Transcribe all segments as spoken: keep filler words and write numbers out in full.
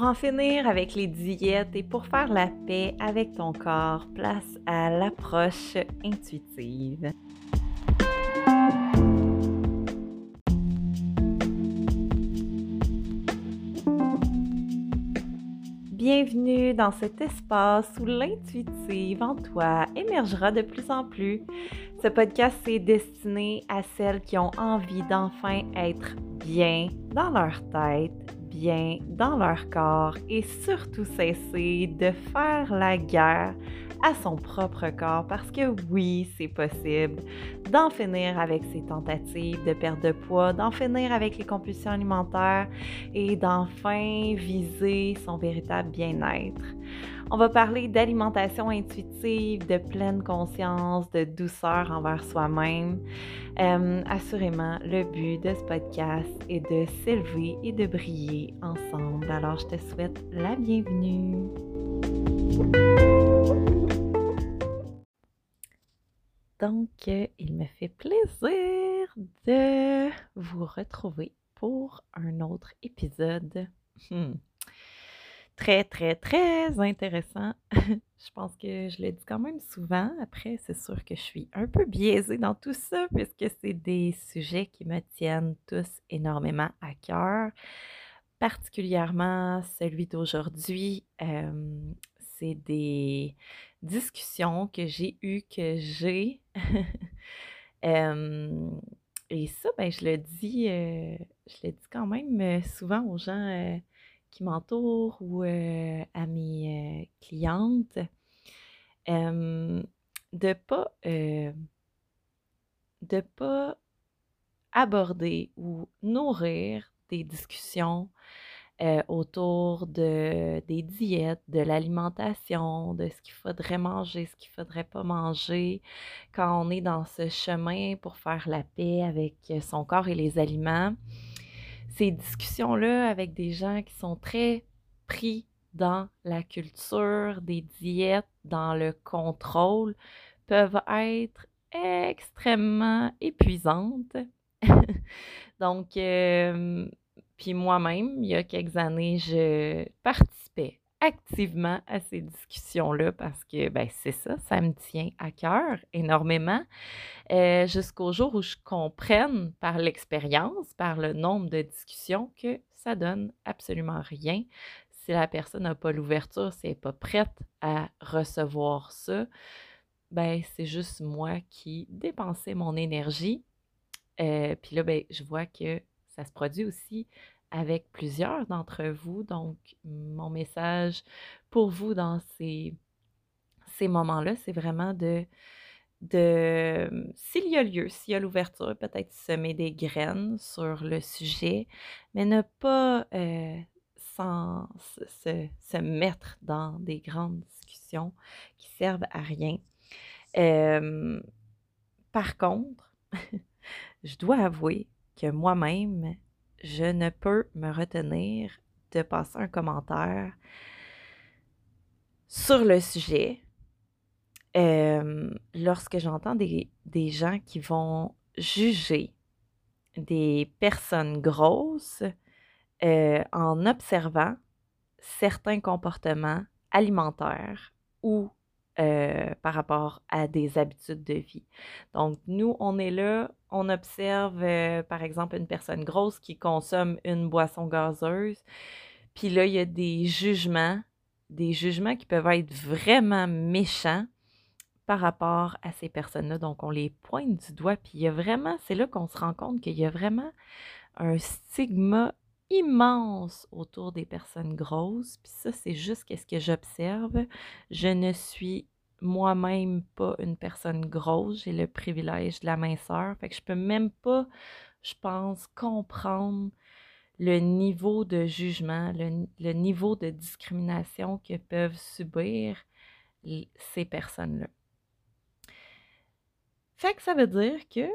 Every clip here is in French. Pour en finir avec les diètes et pour faire la paix avec ton corps, place à l'approche intuitive. Bienvenue dans cet espace où l'intuitive en toi émergera de plus en plus. Ce podcast est destiné à celles qui ont envie d'enfin être bien dans leur tête, bien dans leur corps et surtout cesser de faire la guerre à son propre corps parce que oui, c'est possible d'en finir avec ses tentatives de perte de poids, d'en finir avec les compulsions alimentaires et d'enfin viser son véritable bien-être. On va parler d'alimentation intuitive, de pleine conscience, de douceur envers soi-même. Euh, assurément, le but de ce podcast est de s'élever et de briller ensemble. Alors, je te souhaite la bienvenue! Donc, il me fait plaisir de vous retrouver pour un autre épisode. Hmm. Très, très, très intéressant. Je pense que je le dis quand même souvent. Après, c'est sûr que je suis un peu biaisée dans tout ça puisque c'est des sujets qui me tiennent tous énormément à cœur. Particulièrement celui d'aujourd'hui, euh, c'est des discussions que j'ai eues, que j'ai. euh, et ça, ben, je le dis, euh, je le dis quand même souvent aux gens euh, qui m'entourent ou euh, à mes euh, clientes, euh, de pas, euh, de pas aborder ou nourrir des discussions euh, autour de, des diètes, de l'alimentation, de ce qu'il faudrait manger, ce qu'il ne faudrait pas manger, quand on est dans ce chemin pour faire la paix avec son corps et les aliments. Ces discussions-là avec des gens qui sont très pris dans la culture, des diètes, dans le contrôle, peuvent être extrêmement épuisantes. Donc, euh, puis moi-même, il y a quelques années, je participais activement à ces discussions-là parce que, ben, c'est ça, ça me tient à cœur énormément euh, jusqu'au jour où je comprenne par l'expérience, par le nombre de discussions que ça donne absolument rien. Si la personne n'a pas l'ouverture, si elle n'est pas prête à recevoir ça, ben, c'est juste moi qui dépensais mon énergie. Euh, puis là, ben, je vois que ça se produit aussi avec plusieurs d'entre vous. Donc, mon message pour vous dans ces, ces moments-là, c'est vraiment de, de, s'il y a lieu, s'il y a l'ouverture, peut-être semer des graines sur le sujet, mais ne pas euh, sans se, se mettre dans des grandes discussions qui servent à rien. Euh, par contre, je dois avouer que moi-même, je ne peux me retenir de passer un commentaire sur le sujet euh, lorsque j'entends des, des gens qui vont juger des personnes grosses euh, en observant certains comportements alimentaires ou Euh, par rapport à des habitudes de vie. Donc, nous, on est là, on observe, euh, par exemple, une personne grosse qui consomme une boisson gazeuse, puis là, il y a des jugements, des jugements qui peuvent être vraiment méchants par rapport à ces personnes-là. Donc, on les pointe du doigt, puis il y a vraiment, c'est là qu'on se rend compte qu'il y a vraiment un stigma immense autour des personnes grosses, puis ça, c'est juste qu'est-ce que j'observe. Je ne suis moi-même pas une personne grosse, j'ai le privilège de la minceur, fait que je peux même pas, je pense, comprendre le niveau de jugement, le, le niveau de discrimination que peuvent subir les, ces personnes-là. Fait que ça veut dire que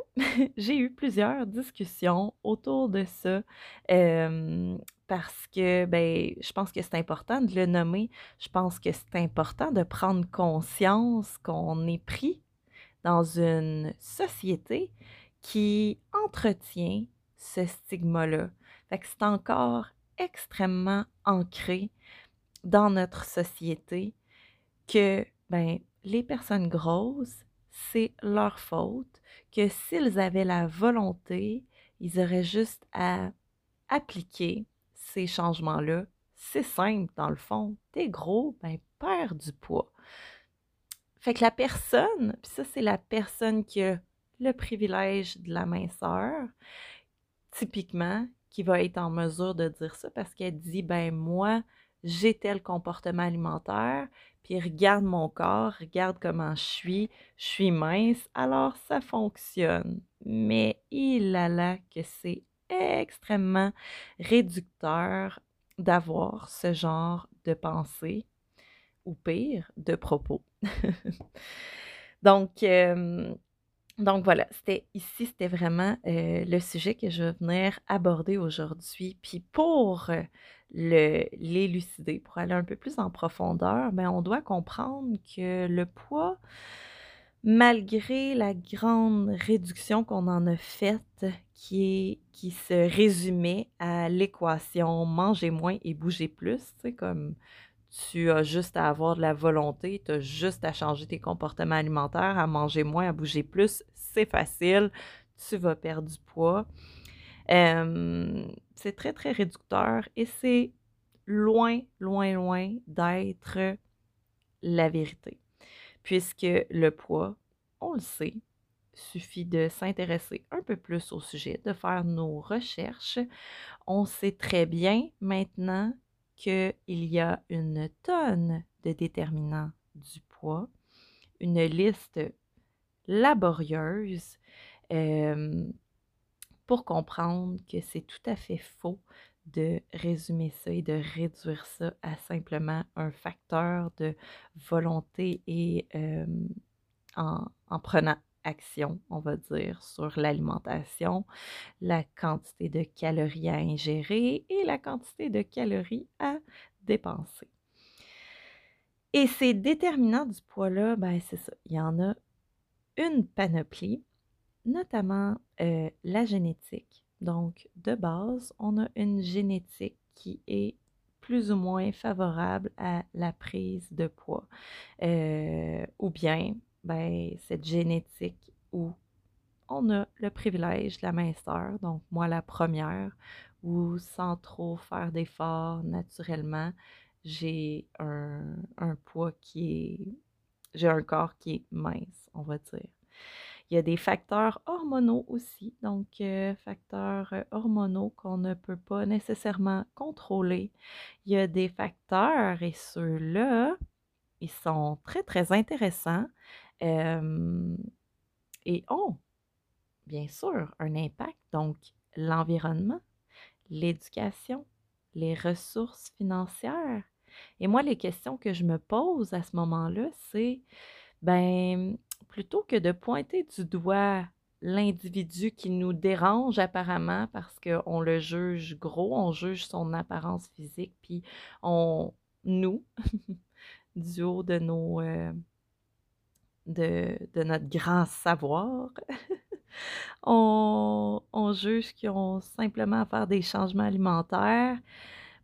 j'ai eu plusieurs discussions autour de ça euh, parce que, ben, je pense que c'est important de le nommer. Je pense que c'est important de prendre conscience qu'on est pris dans une société qui entretient ce stigma-là. Fait que c'est encore extrêmement ancré dans notre société que ben, les personnes grosses, c'est leur faute, que s'ils avaient la volonté, ils auraient juste à appliquer ces changements-là. C'est simple, dans le fond. T'es gros, ben perds du poids. Fait que la personne, puis ça, c'est la personne qui a le privilège de la minceur, typiquement, qui va être en mesure de dire ça parce qu'elle dit, ben moi, j'ai tel comportement alimentaire, puis regarde mon corps, regarde comment je suis, je suis mince, alors ça fonctionne. Mais il a là que c'est extrêmement réducteur d'avoir ce genre de pensée, ou pire, de propos. donc, euh, donc voilà, c'était ici, c'était vraiment euh, le sujet que je vais venir aborder aujourd'hui. Puis pour le, l'élucider, pour aller un peu plus en profondeur, bien, on doit comprendre que le poids, malgré la grande réduction qu'on en a faite, qui, est, qui se résumait à l'équation « manger moins et bouger plus », c'est comme tu as juste à avoir de la volonté, tu as juste à changer tes comportements alimentaires, à manger moins, à bouger plus, c'est facile, tu vas perdre du poids. Euh, c'est très, très réducteur et c'est loin, loin, loin d'être la vérité. Puisque le poids, on le sait, suffit de s'intéresser un peu plus au sujet, de faire nos recherches. On sait très bien maintenant qu'il y a une tonne de déterminants du poids, une liste laborieuse euh, pour comprendre que c'est tout à fait faux de résumer ça et de réduire ça à simplement un facteur de volonté et euh, en, en prenant action, on va dire, sur l'alimentation, la quantité de calories à ingérer et la quantité de calories à dépenser. Et ces déterminants du poids-là, ben c'est ça, il y en a une panoplie, notamment euh, la génétique. Donc, de base, on a une génétique qui est plus ou moins favorable à la prise de poids. Euh, ou bien, ben, cette génétique où on a le privilège de la minceur, donc moi la première, où sans trop faire d'efforts, naturellement, j'ai un, un poids qui est... j'ai un corps qui est mince, on va dire. Il y a des facteurs hormonaux aussi, donc euh, facteurs hormonaux qu'on ne peut pas nécessairement contrôler. Il y a des facteurs, et ceux-là, ils sont très, très intéressants euh, et ont, bien sûr, un impact. Donc, l'environnement, l'éducation, les ressources financières. Et moi, les questions que je me pose à ce moment-là, c'est, ben... plutôt que de pointer du doigt l'individu qui nous dérange apparemment parce qu'on le juge gros, on juge son apparence physique, puis on, nous, du haut de, nos, euh, de, de notre grand savoir, on, on juge qu'ils ont simplement à faire des changements alimentaires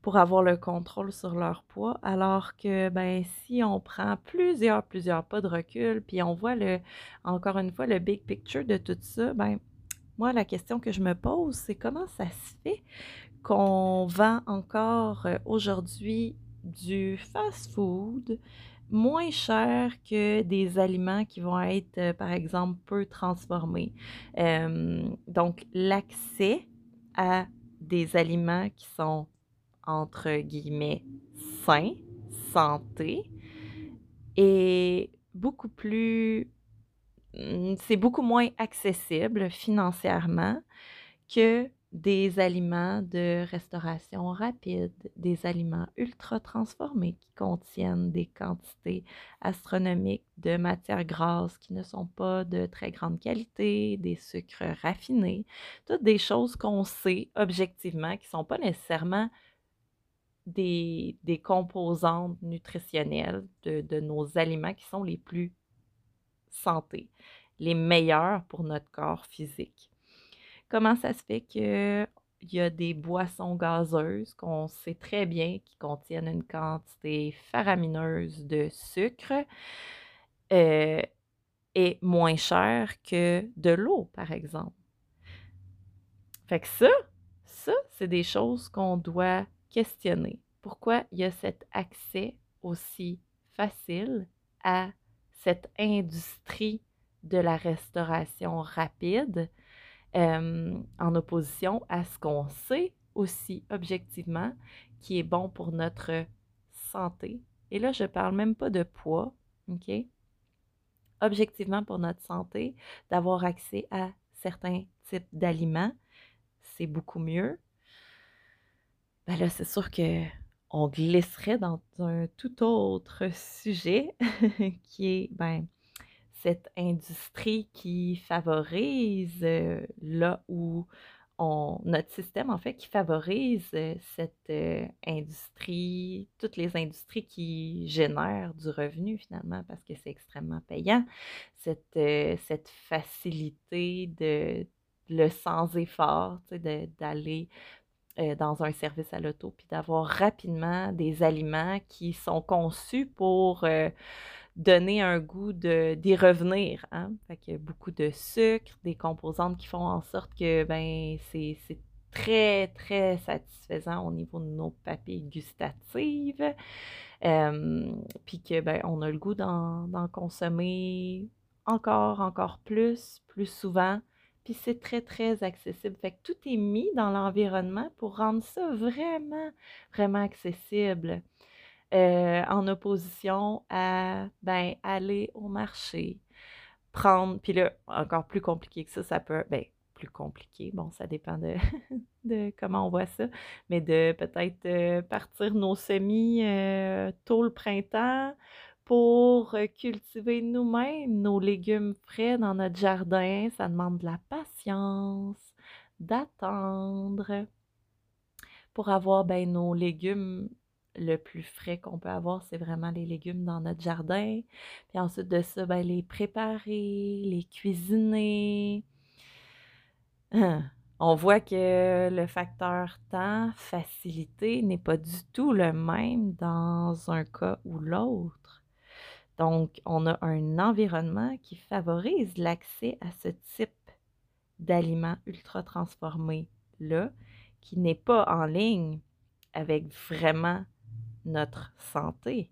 pour avoir le contrôle sur leur poids, alors que ben si on prend plusieurs, plusieurs pas de recul, puis on voit le, encore une fois le big picture de tout ça, ben moi la question que je me pose, c'est comment ça se fait qu'on vend encore aujourd'hui du fast-food moins cher que des aliments qui vont être, par exemple, peu transformés. Euh, donc l'accès à des aliments qui sont entre guillemets, sain, santé, et beaucoup plus, c'est beaucoup moins accessible financièrement que des aliments de restauration rapide, des aliments ultra transformés qui contiennent des quantités astronomiques de matières grasses qui ne sont pas de très grande qualité, des sucres raffinés, toutes des choses qu'on sait objectivement qui ne sont pas nécessairement Des, des composantes nutritionnelles de, de nos aliments qui sont les plus santé, les meilleurs pour notre corps physique. Comment ça se fait que il y a des boissons gazeuses qu'on sait très bien qui contiennent une quantité faramineuse de sucre euh, et moins cher que de l'eau, par exemple. Fait que ça, ça, c'est des choses qu'on doit questionner. Pourquoi il y a cet accès aussi facile à cette industrie de la restauration rapide euh, en opposition à ce qu'on sait aussi objectivement qui est bon pour notre santé. Et là, je ne parle même pas de poids, OK? Objectivement pour notre santé, d'avoir accès à certains types d'aliments, c'est beaucoup mieux. Ben là, c'est sûr que on glisserait dans un tout autre sujet qui est ben, cette industrie qui favorise euh, là où on, notre système, en fait, qui favorise euh, cette euh, industrie, toutes les industries qui génèrent du revenu finalement parce que c'est extrêmement payant, cette, euh, cette facilité de, de le sans effort, tu sais, de, d'aller Euh, dans un service à l'auto, puis d'avoir rapidement des aliments qui sont conçus pour euh, donner un goût de, d'y revenir. Hein? Fait qu'il y a beaucoup de sucre, des composantes qui font en sorte que ben, c'est, c'est très, très satisfaisant au niveau de nos papilles gustatives. Euh, puis que ben, on a le goût d'en, d'en consommer encore, encore plus, plus souvent. Puis c'est très, très accessible. Fait que tout est mis dans l'environnement pour rendre ça vraiment, vraiment accessible. Euh, en opposition à, ben, aller au marché, prendre... Puis là, encore plus compliqué que ça, ça peut... Ben, plus compliqué, bon, ça dépend de, de comment on voit ça, mais de peut-être euh, partir nos semis euh, tôt le printemps pour cultiver nous-mêmes nos légumes frais dans notre jardin. Ça demande de la patience, d'attendre. Pour avoir ben, nos légumes le plus frais qu'on peut avoir, c'est vraiment les légumes dans notre jardin. Puis ensuite de ça, ben, les préparer, les cuisiner. Hum. On voit que le facteur temps, facilité, n'est pas du tout le même dans un cas ou l'autre. Donc, on a un environnement qui favorise l'accès à ce type d'aliments ultra transformés-là, qui n'est pas en ligne avec vraiment notre santé.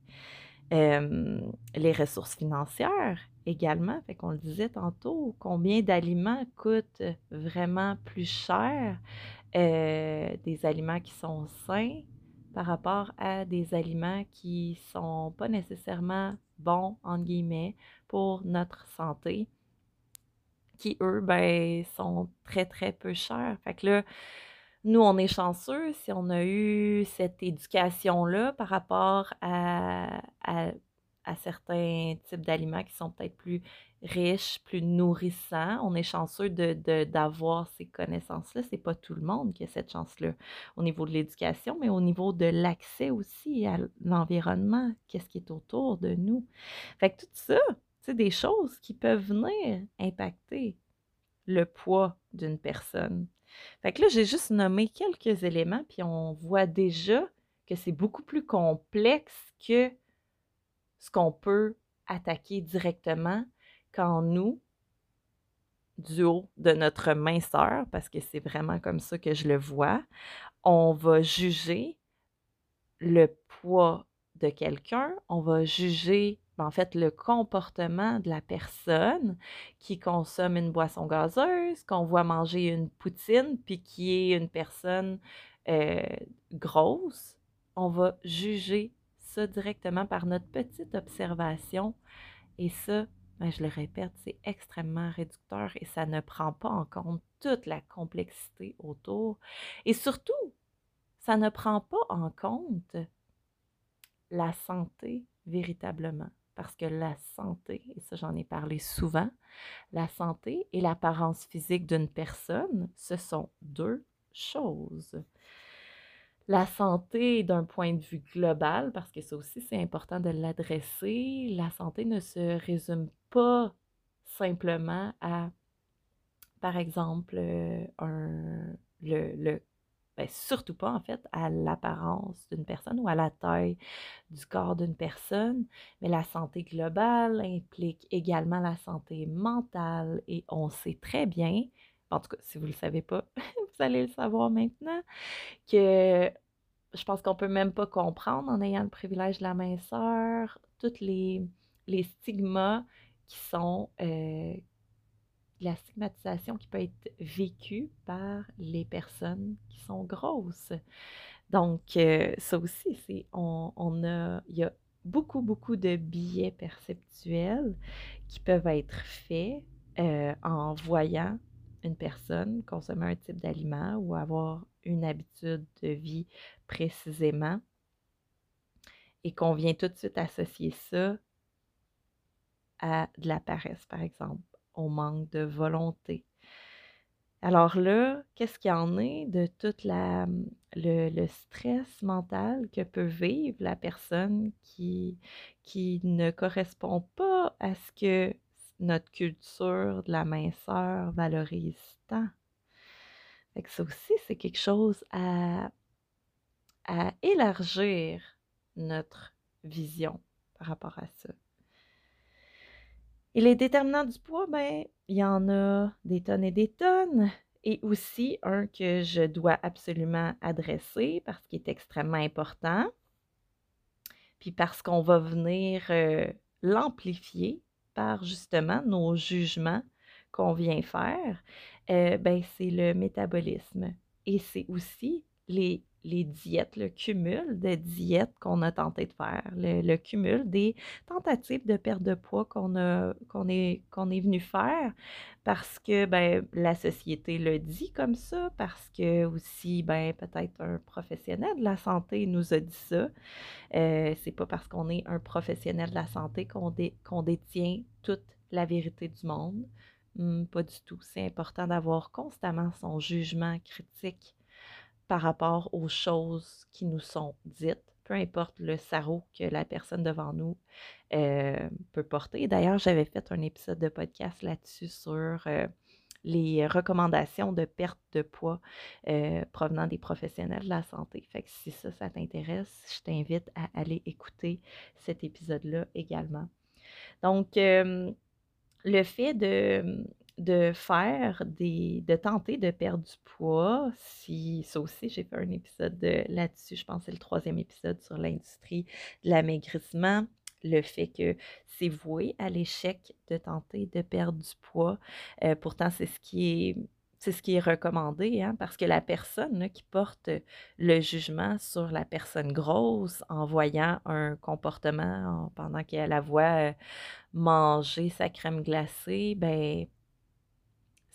Euh, les ressources financières également, fait qu'on le disait tantôt, combien d'aliments coûtent vraiment plus cher, euh, des aliments qui sont sains, par rapport à des aliments qui ne sont pas nécessairement bons, entre guillemets, pour notre santé, qui, eux, ben, sont très, très peu chers. Fait que là, nous, on est chanceux si on a eu cette éducation-là par rapport à, à, à certains types d'aliments qui sont peut-être plus riches, plus nourrissants. On est chanceux de, de, d'avoir ces connaissances-là. C'est pas tout le monde qui a cette chance-là au niveau de l'éducation, mais au niveau de l'accès aussi à l'environnement, qu'est-ce qui est autour de nous. Fait que tout ça, c'est des choses qui peuvent venir impacter le poids d'une personne. Fait que là, j'ai juste nommé quelques éléments, puis on voit déjà que c'est beaucoup plus complexe que ce qu'on peut attaquer directement quand nous, du haut de notre minceur, parce que c'est vraiment comme ça que je le vois, on va juger le poids de quelqu'un, on va juger en fait le comportement de la personne qui consomme une boisson gazeuse, qu'on voit manger une poutine, puis qui est une personne euh, grosse. On va juger ça directement par notre petite observation et ça, ben, je le répète, c'est extrêmement réducteur et ça ne prend pas en compte toute la complexité autour. Et surtout, ça ne prend pas en compte la santé véritablement. Parce que la santé, et ça j'en ai parlé souvent, la santé et l'apparence physique d'une personne, ce sont deux choses. La santé d'un point de vue global, parce que ça aussi c'est important de l'adresser, la santé ne se résume pas simplement à, par exemple, un, le, le ben surtout pas en fait, à l'apparence d'une personne ou à la taille du corps d'une personne, mais la santé globale implique également la santé mentale et on sait très bien, en tout cas si vous ne le savez pas, vous allez le savoir maintenant, que je pense qu'on ne peut même pas comprendre en ayant le privilège de la minceur, toutes les, les stigmas qui sont... Euh, la stigmatisation qui peut être vécue par les personnes qui sont grosses. Donc, euh, ça aussi, c'est, on, on a, il y a beaucoup, beaucoup de biais perceptuels qui peuvent être faits euh, en voyant une personne consommer un type d'aliment ou avoir une habitude de vie précisément et qu'on vient tout de suite associer ça à de la paresse, par exemple. Au manque de volonté. Alors là, qu'est-ce qu'il y en est de tout la, le, le stress mental que peut vivre la personne qui, qui ne correspond pas à ce que notre culture de la minceur valorise tant? Fait que ça aussi, c'est quelque chose à, à élargir notre vision par rapport à ça. Et les déterminants du poids, ben, il y en a des tonnes et des tonnes. Et aussi, un que je dois absolument adresser parce qu'il est extrêmement important. Puis parce qu'on va venir euh, l'amplifier par justement nos jugements qu'on vient faire, euh, ben, c'est le métabolisme. Et c'est aussi les, les diètes, le cumul de diètes qu'on a tenté de faire, le, le cumul des tentatives de perte de poids qu'on a, qu'on est, qu'on est venu faire parce que ben, la société le dit comme ça, parce que aussi ben, peut-être un professionnel de la santé nous a dit ça. Euh, c'est pas parce qu'on est un professionnel de la santé qu'on dé, qu'on détient toute la vérité du monde. Hum, pas du tout. C'est important d'avoir constamment son jugement critique par rapport aux choses qui nous sont dites, peu importe le sarrau que la personne devant nous euh, peut porter. D'ailleurs, j'avais fait un épisode de podcast là-dessus sur euh, les recommandations de perte de poids euh, provenant des professionnels de la santé. Fait que si ça, ça t'intéresse, je t'invite à aller écouter cet épisode-là également. Donc, euh, le fait de... de faire des, de tenter de perdre du poids, si ça aussi j'ai fait un épisode de, là-dessus, je pense que c'est le troisième épisode sur l'industrie de l'amaigrissement, le fait que c'est voué à l'échec de tenter de perdre du poids, euh, pourtant c'est ce qui est, c'est ce qui est recommandé, hein, parce que la personne là, qui porte le jugement sur la personne grosse en voyant un comportement en, pendant qu'elle la voit manger sa crème glacée, ben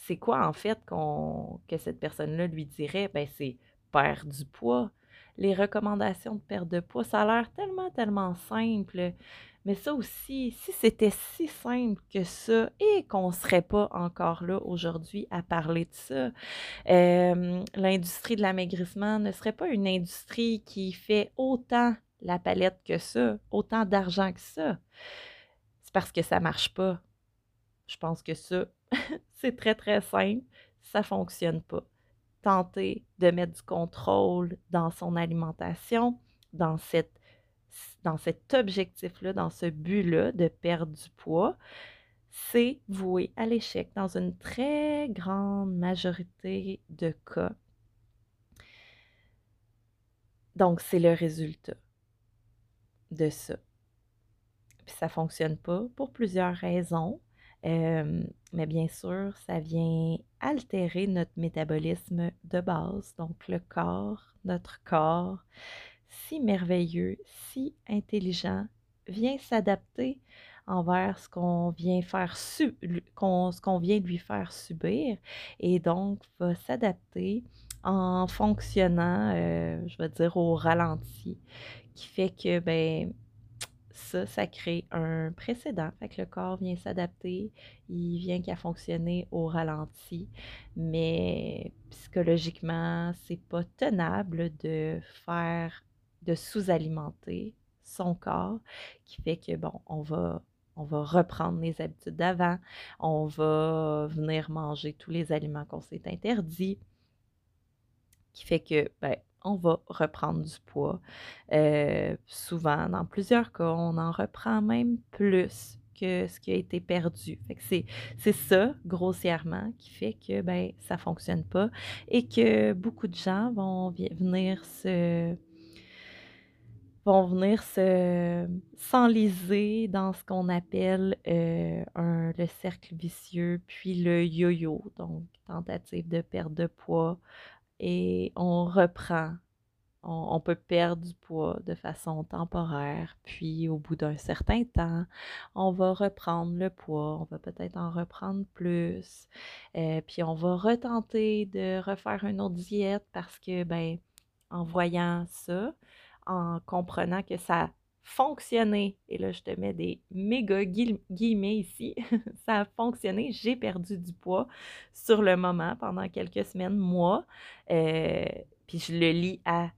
c'est quoi, en fait, qu'on, que cette personne-là lui dirait? Ben, c'est perdre du poids. Les recommandations de perte de poids, ça a l'air tellement, tellement simple. Mais ça aussi, si c'était si simple que ça et qu'on ne serait pas encore là aujourd'hui à parler de ça, euh, l'industrie de l'amaigrissement ne serait pas une industrie qui fait autant la palette que ça, autant d'argent que ça. C'est parce que ça ne marche pas. Je pense que ça... c'est très, très simple. Ça ne fonctionne pas. Tenter de mettre du contrôle dans son alimentation, dans, cette, dans cet objectif-là, dans ce but-là de perdre du poids, c'est voué à l'échec dans une très grande majorité de cas. Donc, c'est le résultat de ça. Puis ça ne fonctionne pas pour plusieurs raisons. Euh, mais bien sûr, ça vient altérer notre métabolisme de base, donc le corps, notre corps, si merveilleux, si intelligent, vient s'adapter envers ce qu'on vient faire su- qu'on, ce qu'on vient lui faire subir et donc va s'adapter en fonctionnant, euh, je vais dire, au ralenti, qui fait que, ben, ça, ça crée un précédent. Fait que le corps vient s'adapter, il vient qu'à fonctionner au ralenti, mais psychologiquement, c'est pas tenable de faire, de sous-alimenter son corps, qui fait que, bon, on va, on va reprendre les habitudes d'avant, on va venir manger tous les aliments qu'on s'est interdits, qui fait que, ben, on va reprendre du poids. Euh, souvent, dans plusieurs cas, on en reprend même plus que ce qui a été perdu. Fait que c'est, c'est ça, grossièrement, qui fait que ben, ça ne fonctionne pas et que beaucoup de gens vont vi- venir se... vont venir se, s'enliser dans ce qu'on appelle euh, un, le cercle vicieux, puis le yo-yo, donc tentative de perte de poids, et on reprend. On, on peut perdre du poids de façon temporaire, puis au bout d'un certain temps, on va reprendre le poids, on va peut-être en reprendre plus, euh, puis on va retenter de refaire une autre diète parce que, ben, en voyant ça, en comprenant que ça a fonctionné, et là je te mets des méga gui- guillemets ici, ça a fonctionné, j'ai perdu du poids sur le moment pendant quelques semaines, mois, euh, puis je le lis à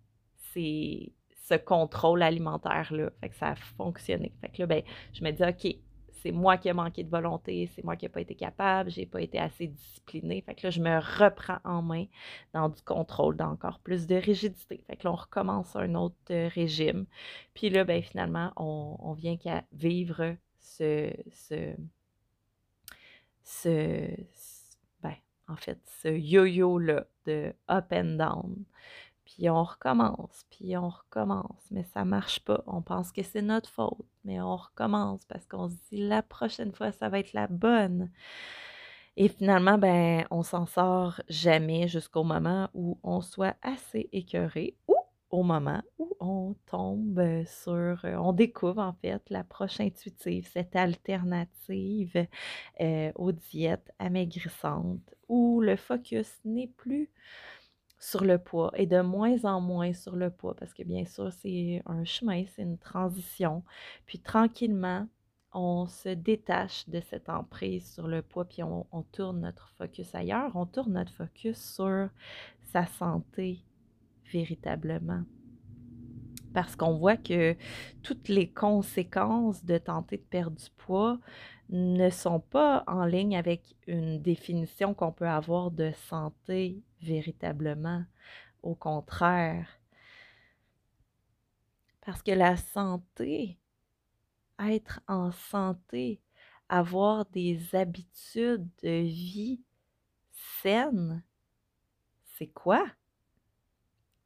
ces, ce contrôle alimentaire-là, fait que ça a fonctionné. Fait que là, ben, je me dis, OK, c'est moi qui ai manqué de volonté, c'est moi qui n'ai pas été capable, j'ai pas été assez disciplinée. Fait que là, je me reprends en main dans du contrôle, dans encore plus de rigidité. Fait que là, on recommence un autre régime. Puis là, ben, finalement, on, on vient qu'à vivre ce... ce, ce, ce ben, en fait, ce yo-yo-là de up and down. Puis on recommence, puis on recommence, mais ça marche pas. On pense que c'est notre faute, mais on recommence parce qu'on se dit la prochaine fois, ça va être la bonne. Et finalement, ben, on s'en sort jamais jusqu'au moment où on soit assez écœuré ou au moment où on tombe sur, on découvre en fait l'approche intuitive, cette alternative euh, aux diètes amaigrissantes où le focus n'est plus sur le poids et de moins en moins sur le poids parce que bien sûr c'est un chemin, c'est une transition. Puis tranquillement, on se détache de cette emprise sur le poids puis on, on tourne notre focus ailleurs, on tourne notre focus sur sa santé véritablement. Parce qu'on voit que toutes les conséquences de tenter de perdre du poids ne sont pas en ligne avec une définition qu'on peut avoir de santé véritablement. Au contraire, parce que la santé, être en santé, avoir des habitudes de vie saines, c'est quoi?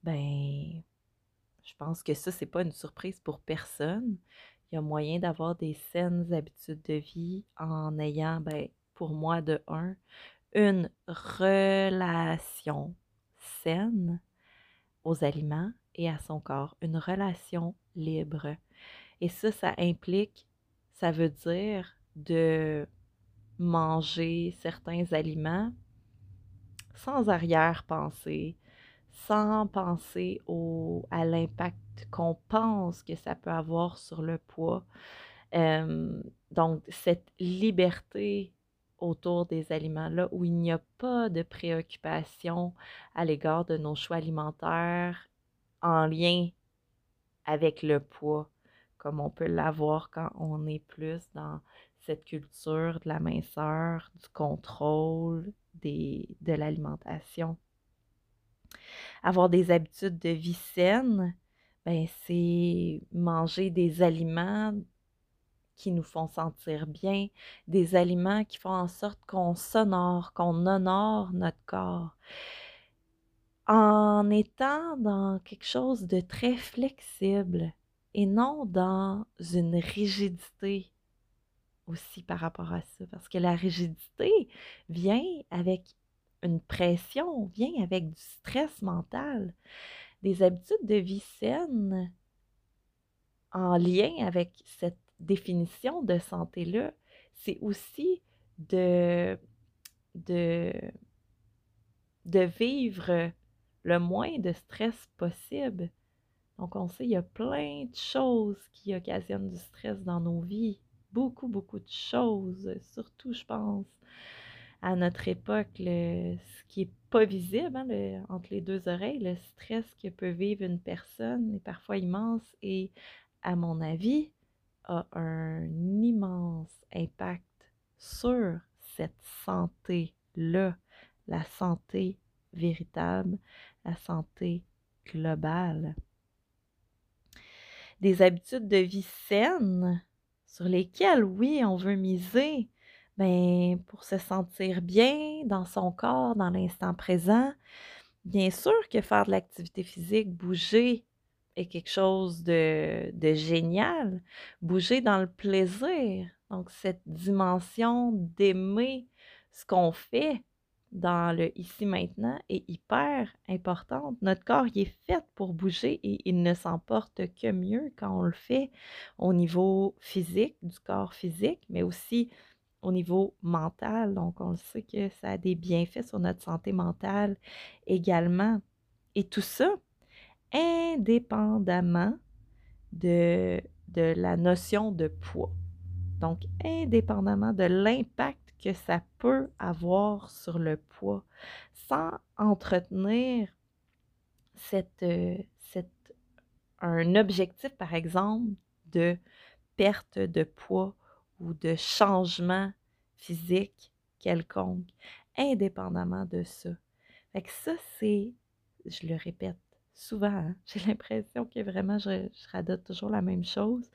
Ben... Je pense que ça, c'est pas une surprise pour personne. Il y a moyen d'avoir des saines habitudes de vie en ayant, ben, pour moi, de un, une relation saine aux aliments et à son corps, une relation libre. Et ça, ça implique, ça veut dire de manger certains aliments sans arrière-pensée, sans penser au, à l'impact qu'on pense que ça peut avoir sur le poids. Euh, donc, cette liberté autour des aliments-là, où il n'y a pas de préoccupation à l'égard de nos choix alimentaires en lien avec le poids, comme on peut l'avoir quand on est plus dans cette culture de la minceur, du contrôle des, de l'alimentation. Avoir des habitudes de vie saines, ben c'est manger des aliments qui nous font sentir bien, des aliments qui font en sorte qu'on s'honore, qu'on honore notre corps. En étant dans quelque chose de très flexible et non dans une rigidité aussi par rapport à ça. Parce que la rigidité vient avec une pression, vient avec du stress mental. Des habitudes de vie saines en lien avec cette définition de santé-là, c'est aussi de, de, de vivre le moins de stress possible. Donc on sait, il y a plein de choses qui occasionnent du stress dans nos vies. Beaucoup, beaucoup de choses, surtout je pense à notre époque, le, ce qui n'est pas visible, hein, le, entre les deux oreilles, le stress que peut vivre une personne est parfois immense et, à mon avis, a un immense impact sur cette santé-là, la santé véritable, la santé globale. Des habitudes de vie saines sur lesquelles, oui, on veut miser, bien, pour se sentir bien dans son corps, dans l'instant présent. Bien sûr que faire de l'activité physique, bouger, est quelque chose de, de génial. Bouger dans le plaisir. Donc, cette dimension d'aimer ce qu'on fait dans le ici, maintenant est hyper importante. Notre corps il est fait pour bouger et il ne s'en porte que mieux quand on le fait au niveau physique, du corps physique, mais aussi au niveau mental. Donc, on le sait que ça a des bienfaits sur notre santé mentale également. Et tout ça, indépendamment de, de la notion de poids. Donc, indépendamment de l'impact que ça peut avoir sur le poids, sans entretenir cette, cette, un objectif, par exemple, de perte de poids ou de changement physique quelconque, indépendamment de ça. Fait que ça, c'est, je le répète souvent, hein, j'ai l'impression que vraiment, je, je radote toujours la même chose,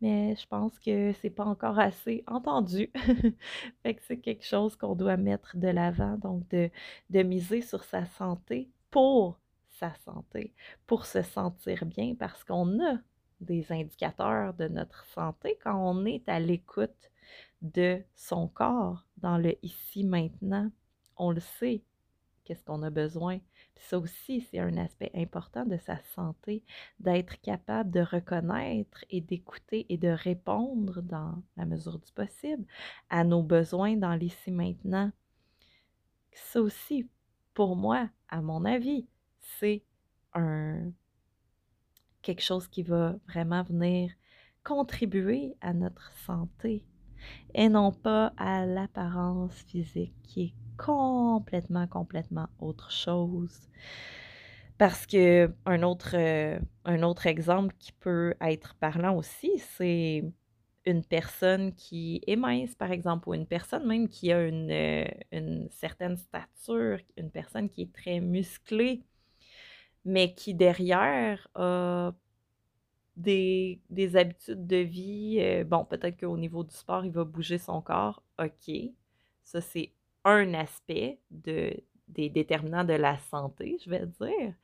mais je pense que c'est pas encore assez entendu. Fait que c'est quelque chose qu'on doit mettre de l'avant, donc de, de miser sur sa santé pour sa santé, pour se sentir bien, parce qu'on a des indicateurs de notre santé quand on est à l'écoute de son corps dans le ici, maintenant. On le sait, qu'est-ce qu'on a besoin. Puis ça aussi, c'est un aspect important de sa santé, d'être capable de reconnaître et d'écouter et de répondre dans la mesure du possible à nos besoins dans l'ici, maintenant. Ça aussi, pour moi, à mon avis, c'est un... quelque chose qui va vraiment venir contribuer à notre santé et non pas à l'apparence physique qui est complètement, complètement autre chose. Parce que un autre, un autre exemple qui peut être parlant aussi, c'est une personne qui est mince, par exemple, ou une personne même qui a une, une certaine stature, une personne qui est très musclée, mais qui derrière a des, des habitudes de vie. Bon, peut-être qu'au niveau du sport, il va bouger son corps, ok. Ça, c'est un aspect de, des déterminants de la santé, je vais dire.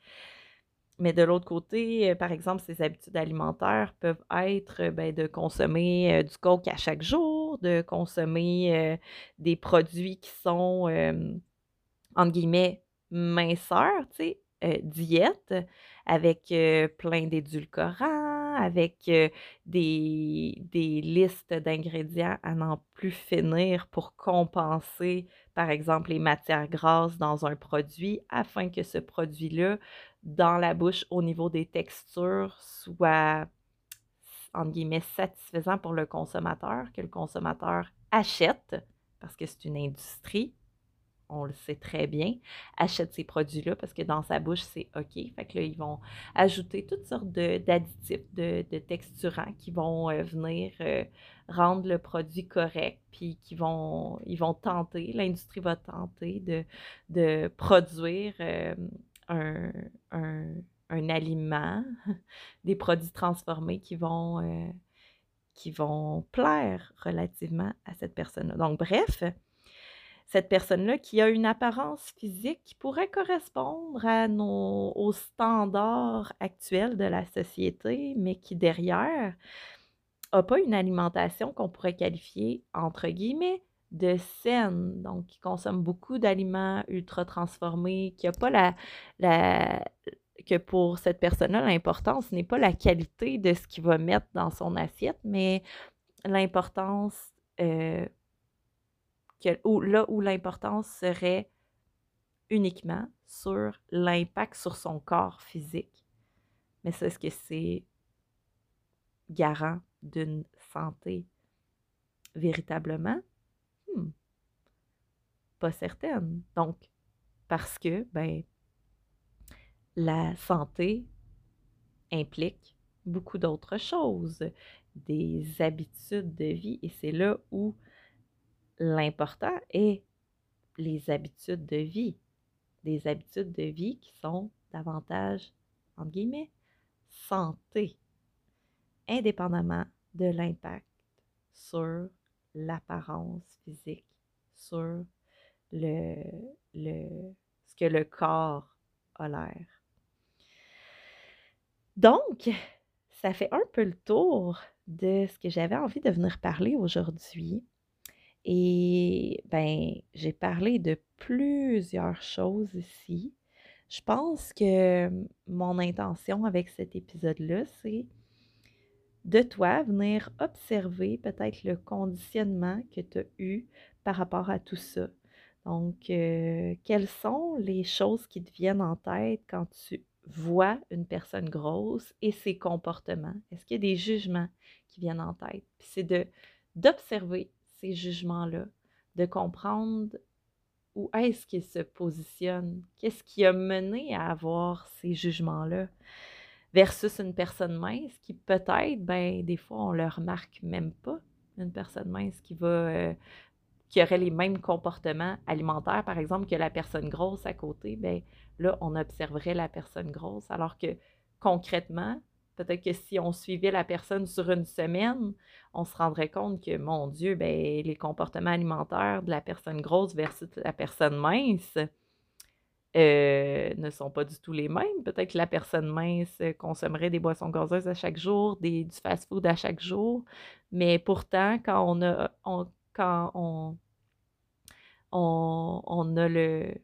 Mais de l'autre côté, par exemple, ces habitudes alimentaires peuvent être ben, de consommer du coke à chaque jour, de consommer euh, des produits qui sont, euh, entre guillemets, minceurs, tu sais, Euh, diète avec euh, plein d'édulcorants, avec euh, des, des listes d'ingrédients à n'en plus finir pour compenser, par exemple, les matières grasses dans un produit afin que ce produit-là, dans la bouche, au niveau des textures, soit, entre guillemets, satisfaisant pour le consommateur, que le consommateur achète, parce que c'est une industrie. On le sait très bien, achète ces produits-là parce que dans sa bouche, c'est OK. Fait que là, ils vont ajouter toutes sortes de, d'additifs, de, de texturants qui vont euh, venir euh, rendre le produit correct, puis qui vont, ils vont tenter, l'industrie va tenter de, de produire euh, un, un, un aliment, des produits transformés qui vont, euh, qui vont plaire relativement à cette personne-là. Donc, bref... cette personne-là qui a une apparence physique qui pourrait correspondre à nos, aux standards actuels de la société, mais qui derrière n'a pas une alimentation qu'on pourrait qualifier, entre guillemets, de saine. Donc, qui consomme beaucoup d'aliments ultra transformés, qui n'a pas la... la que pour cette personne-là, l'importance n'est pas la qualité de ce qu'il va mettre dans son assiette, mais l'importance... Euh, Que, où, là où l'importance serait uniquement sur l'impact sur son corps physique. Mais ça, est-ce que c'est garant d'une santé véritablement? Hmm. Pas certaine. Donc, parce que, ben, la santé implique beaucoup d'autres choses, des habitudes de vie, et c'est là où l'important est les habitudes de vie, des habitudes de vie qui sont davantage, entre guillemets, santé, indépendamment de l'impact sur l'apparence physique, sur le, le, ce que le corps a l'air. Donc, ça fait un peu le tour de ce que j'avais envie de venir parler aujourd'hui. Et ben, j'ai parlé de plusieurs choses ici. Je pense que mon intention avec cet épisode-là, c'est de toi venir observer peut-être le conditionnement que tu as eu par rapport à tout ça. Donc, euh, quelles sont les choses qui te viennent en tête quand tu vois une personne grosse et ses comportements? Est-ce qu'il y a des jugements qui viennent en tête? Puis c'est de, d'observer ces jugements-là, de comprendre où est-ce qu'ils se positionnent, qu'est-ce qui a mené à avoir ces jugements-là, versus une personne mince qui peut-être, ben des fois, on ne le remarque même pas, une personne mince qui va euh, qui aurait les mêmes comportements alimentaires, par exemple, que la personne grosse à côté, bien là, on observerait la personne grosse, alors que concrètement, peut-être que si on suivait la personne sur une semaine, on se rendrait compte que, mon Dieu, bien, les comportements alimentaires de la personne grosse versus la personne mince euh, ne sont pas du tout les mêmes. Peut-être que la personne mince consommerait des boissons gazeuses à chaque jour, des, du fast-food à chaque jour, mais pourtant, quand on a... On, quand on, on, on a le...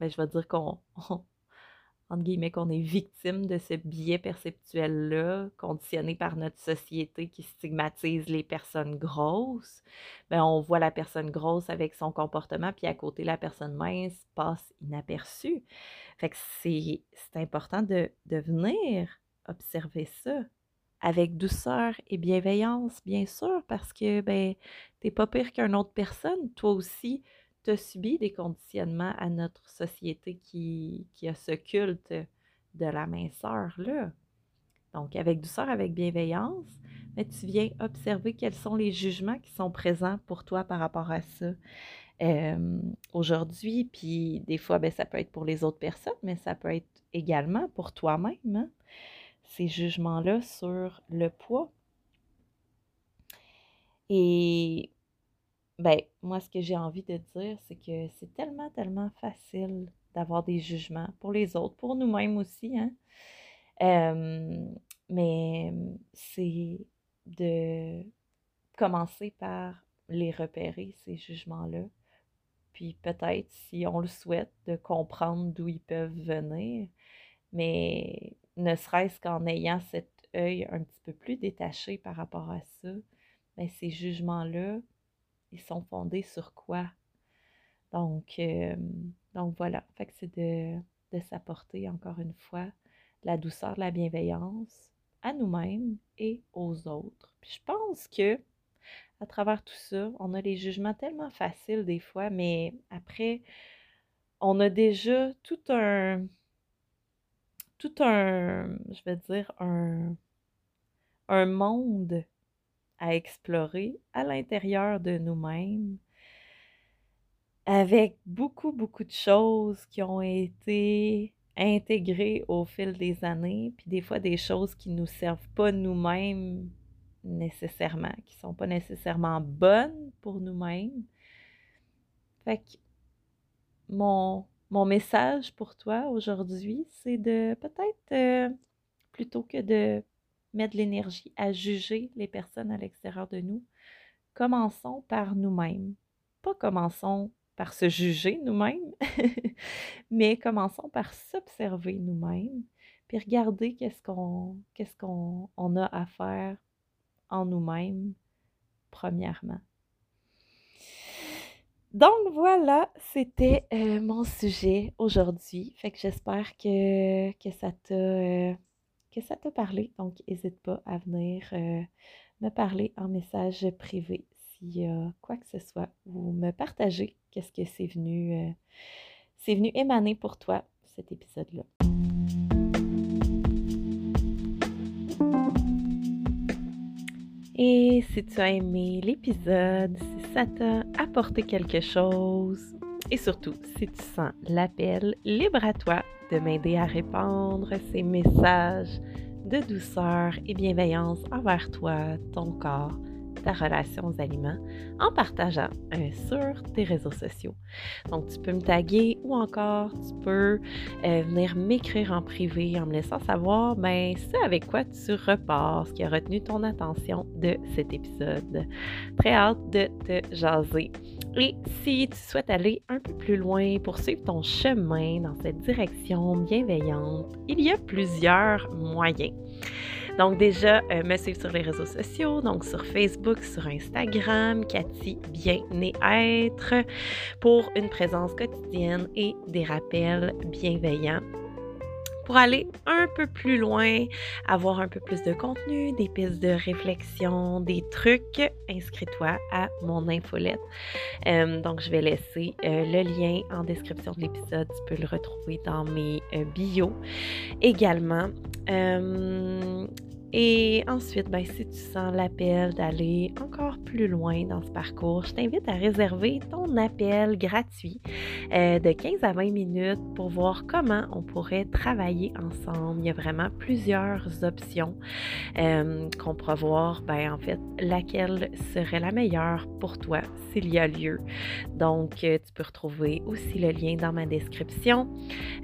Ben je vais dire qu'on, on, entre guillemets, qu'on est victime de ce biais perceptuel-là, conditionné par notre société qui stigmatise les personnes grosses, ben on voit la personne grosse avec son comportement, puis à côté, la personne mince passe inaperçue. Fait que c'est, c'est important de, de venir observer ça. Avec douceur et bienveillance, bien sûr, parce que ben, t'es pas pire qu'une autre personne. Toi aussi, t'as subi des conditionnements à notre société qui, qui a ce culte de la minceur-là. Donc, avec douceur, avec bienveillance, ben, tu viens observer quels sont les jugements qui sont présents pour toi par rapport à ça euh, aujourd'hui. Puis, des fois, ben, ça peut être pour les autres personnes, mais ça peut être également pour toi-même, hein? Ces jugements-là sur le poids. Et, ben, moi, ce que j'ai envie de dire, c'est que c'est tellement, tellement facile d'avoir des jugements pour les autres, pour nous-mêmes aussi, hein. Euh, mais c'est de commencer par les repérer, ces jugements-là, puis peut-être, si on le souhaite, de comprendre d'où ils peuvent venir, mais... ne serait-ce qu'en ayant cet œil un petit peu plus détaché par rapport à ça, bien, ces jugements-là, ils sont fondés sur quoi? Donc, euh, donc voilà, fait que c'est de, de s'apporter encore une fois la douceur, la bienveillance à nous-mêmes et aux autres. Puis je pense que à travers tout ça, on a les jugements tellement faciles des fois, mais après, on a déjà tout un... tout un, je vais dire, un, un monde à explorer à l'intérieur de nous-mêmes, avec beaucoup, beaucoup de choses qui ont été intégrées au fil des années, puis des fois des choses qui ne nous servent pas nous-mêmes nécessairement, qui ne sont pas nécessairement bonnes pour nous-mêmes. Fait que mon... Mon message pour toi aujourd'hui, c'est de peut-être, euh, plutôt que de mettre de l'énergie à juger les personnes à l'extérieur de nous, commençons par nous-mêmes. Pas commençons par se juger nous-mêmes, mais commençons par s'observer nous-mêmes, puis regarder qu'est-ce qu'on, qu'est-ce qu'on on a à faire en nous-mêmes, premièrement. Donc voilà, c'était euh, mon sujet aujourd'hui. Fait que j'espère que, que ça t'a euh, que ça t'a parlé. Donc n'hésite pas à venir euh, me parler en message privé s'il y a quoi que ce soit ou me partager qu'est-ce que c'est venu euh, c'est venu émaner pour toi cet épisode-là. Et si tu as aimé l'épisode, si ça t'a apporté quelque chose, Et surtout, si tu sens l'appel, libre à toi de m'aider à répandre ces messages de douceur et bienveillance envers toi, ton corps, ta relation aux aliments, en partageant un sur tes réseaux sociaux. Donc, tu peux me taguer ou encore tu peux euh, venir m'écrire en privé en me laissant savoir ben, ce avec quoi tu repars, ce qui a retenu ton attention de cet épisode. Très hâte de te jaser. Et si tu souhaites aller un peu plus loin, poursuivre ton chemin dans cette direction bienveillante, il y a plusieurs moyens. Donc déjà, euh, me suivre sur les réseaux sociaux, donc sur Facebook, sur Instagram, Cathy Bien et Être, pour une présence quotidienne et des rappels bienveillants. Pour aller un peu plus loin, avoir un peu plus de contenu, des pistes de réflexion, des trucs, inscris-toi à mon infolette. Euh, donc, je vais laisser euh, le lien en description de l'épisode. Tu peux le retrouver dans mes euh, bios également. Euh, Et ensuite, ben, si tu sens l'appel d'aller encore plus loin dans ce parcours, je t'invite à réserver ton appel gratuit euh, de quinze à vingt minutes pour voir comment on pourrait travailler ensemble. Il y a vraiment plusieurs options euh, qu'on pourra voir, ben, en fait, laquelle serait la meilleure pour toi s'il y a lieu. Donc, euh, tu peux retrouver aussi le lien dans ma description.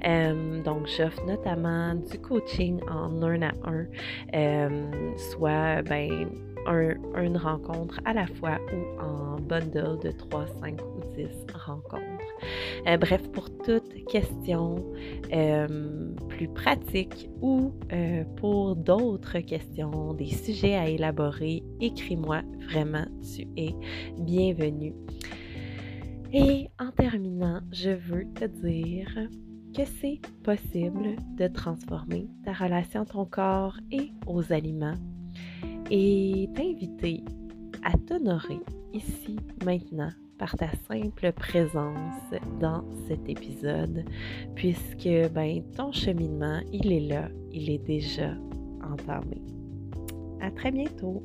Euh, donc, j'offre notamment du coaching en un à un. Euh, soit ben, un, une rencontre à la fois ou en bundle de trois, cinq ou dix rencontres. Euh, bref, pour toute question euh, plus pratique ou euh, pour d'autres questions, des sujets à élaborer, écris-moi, vraiment, tu es bienvenue. Et en terminant, je veux te dire que c'est possible de transformer ta relation à ton corps et aux aliments et t'inviter à t'honorer ici, maintenant, par ta simple présence dans cet épisode, puisque ben, ton cheminement, il est là, il est déjà entamé. À très bientôt!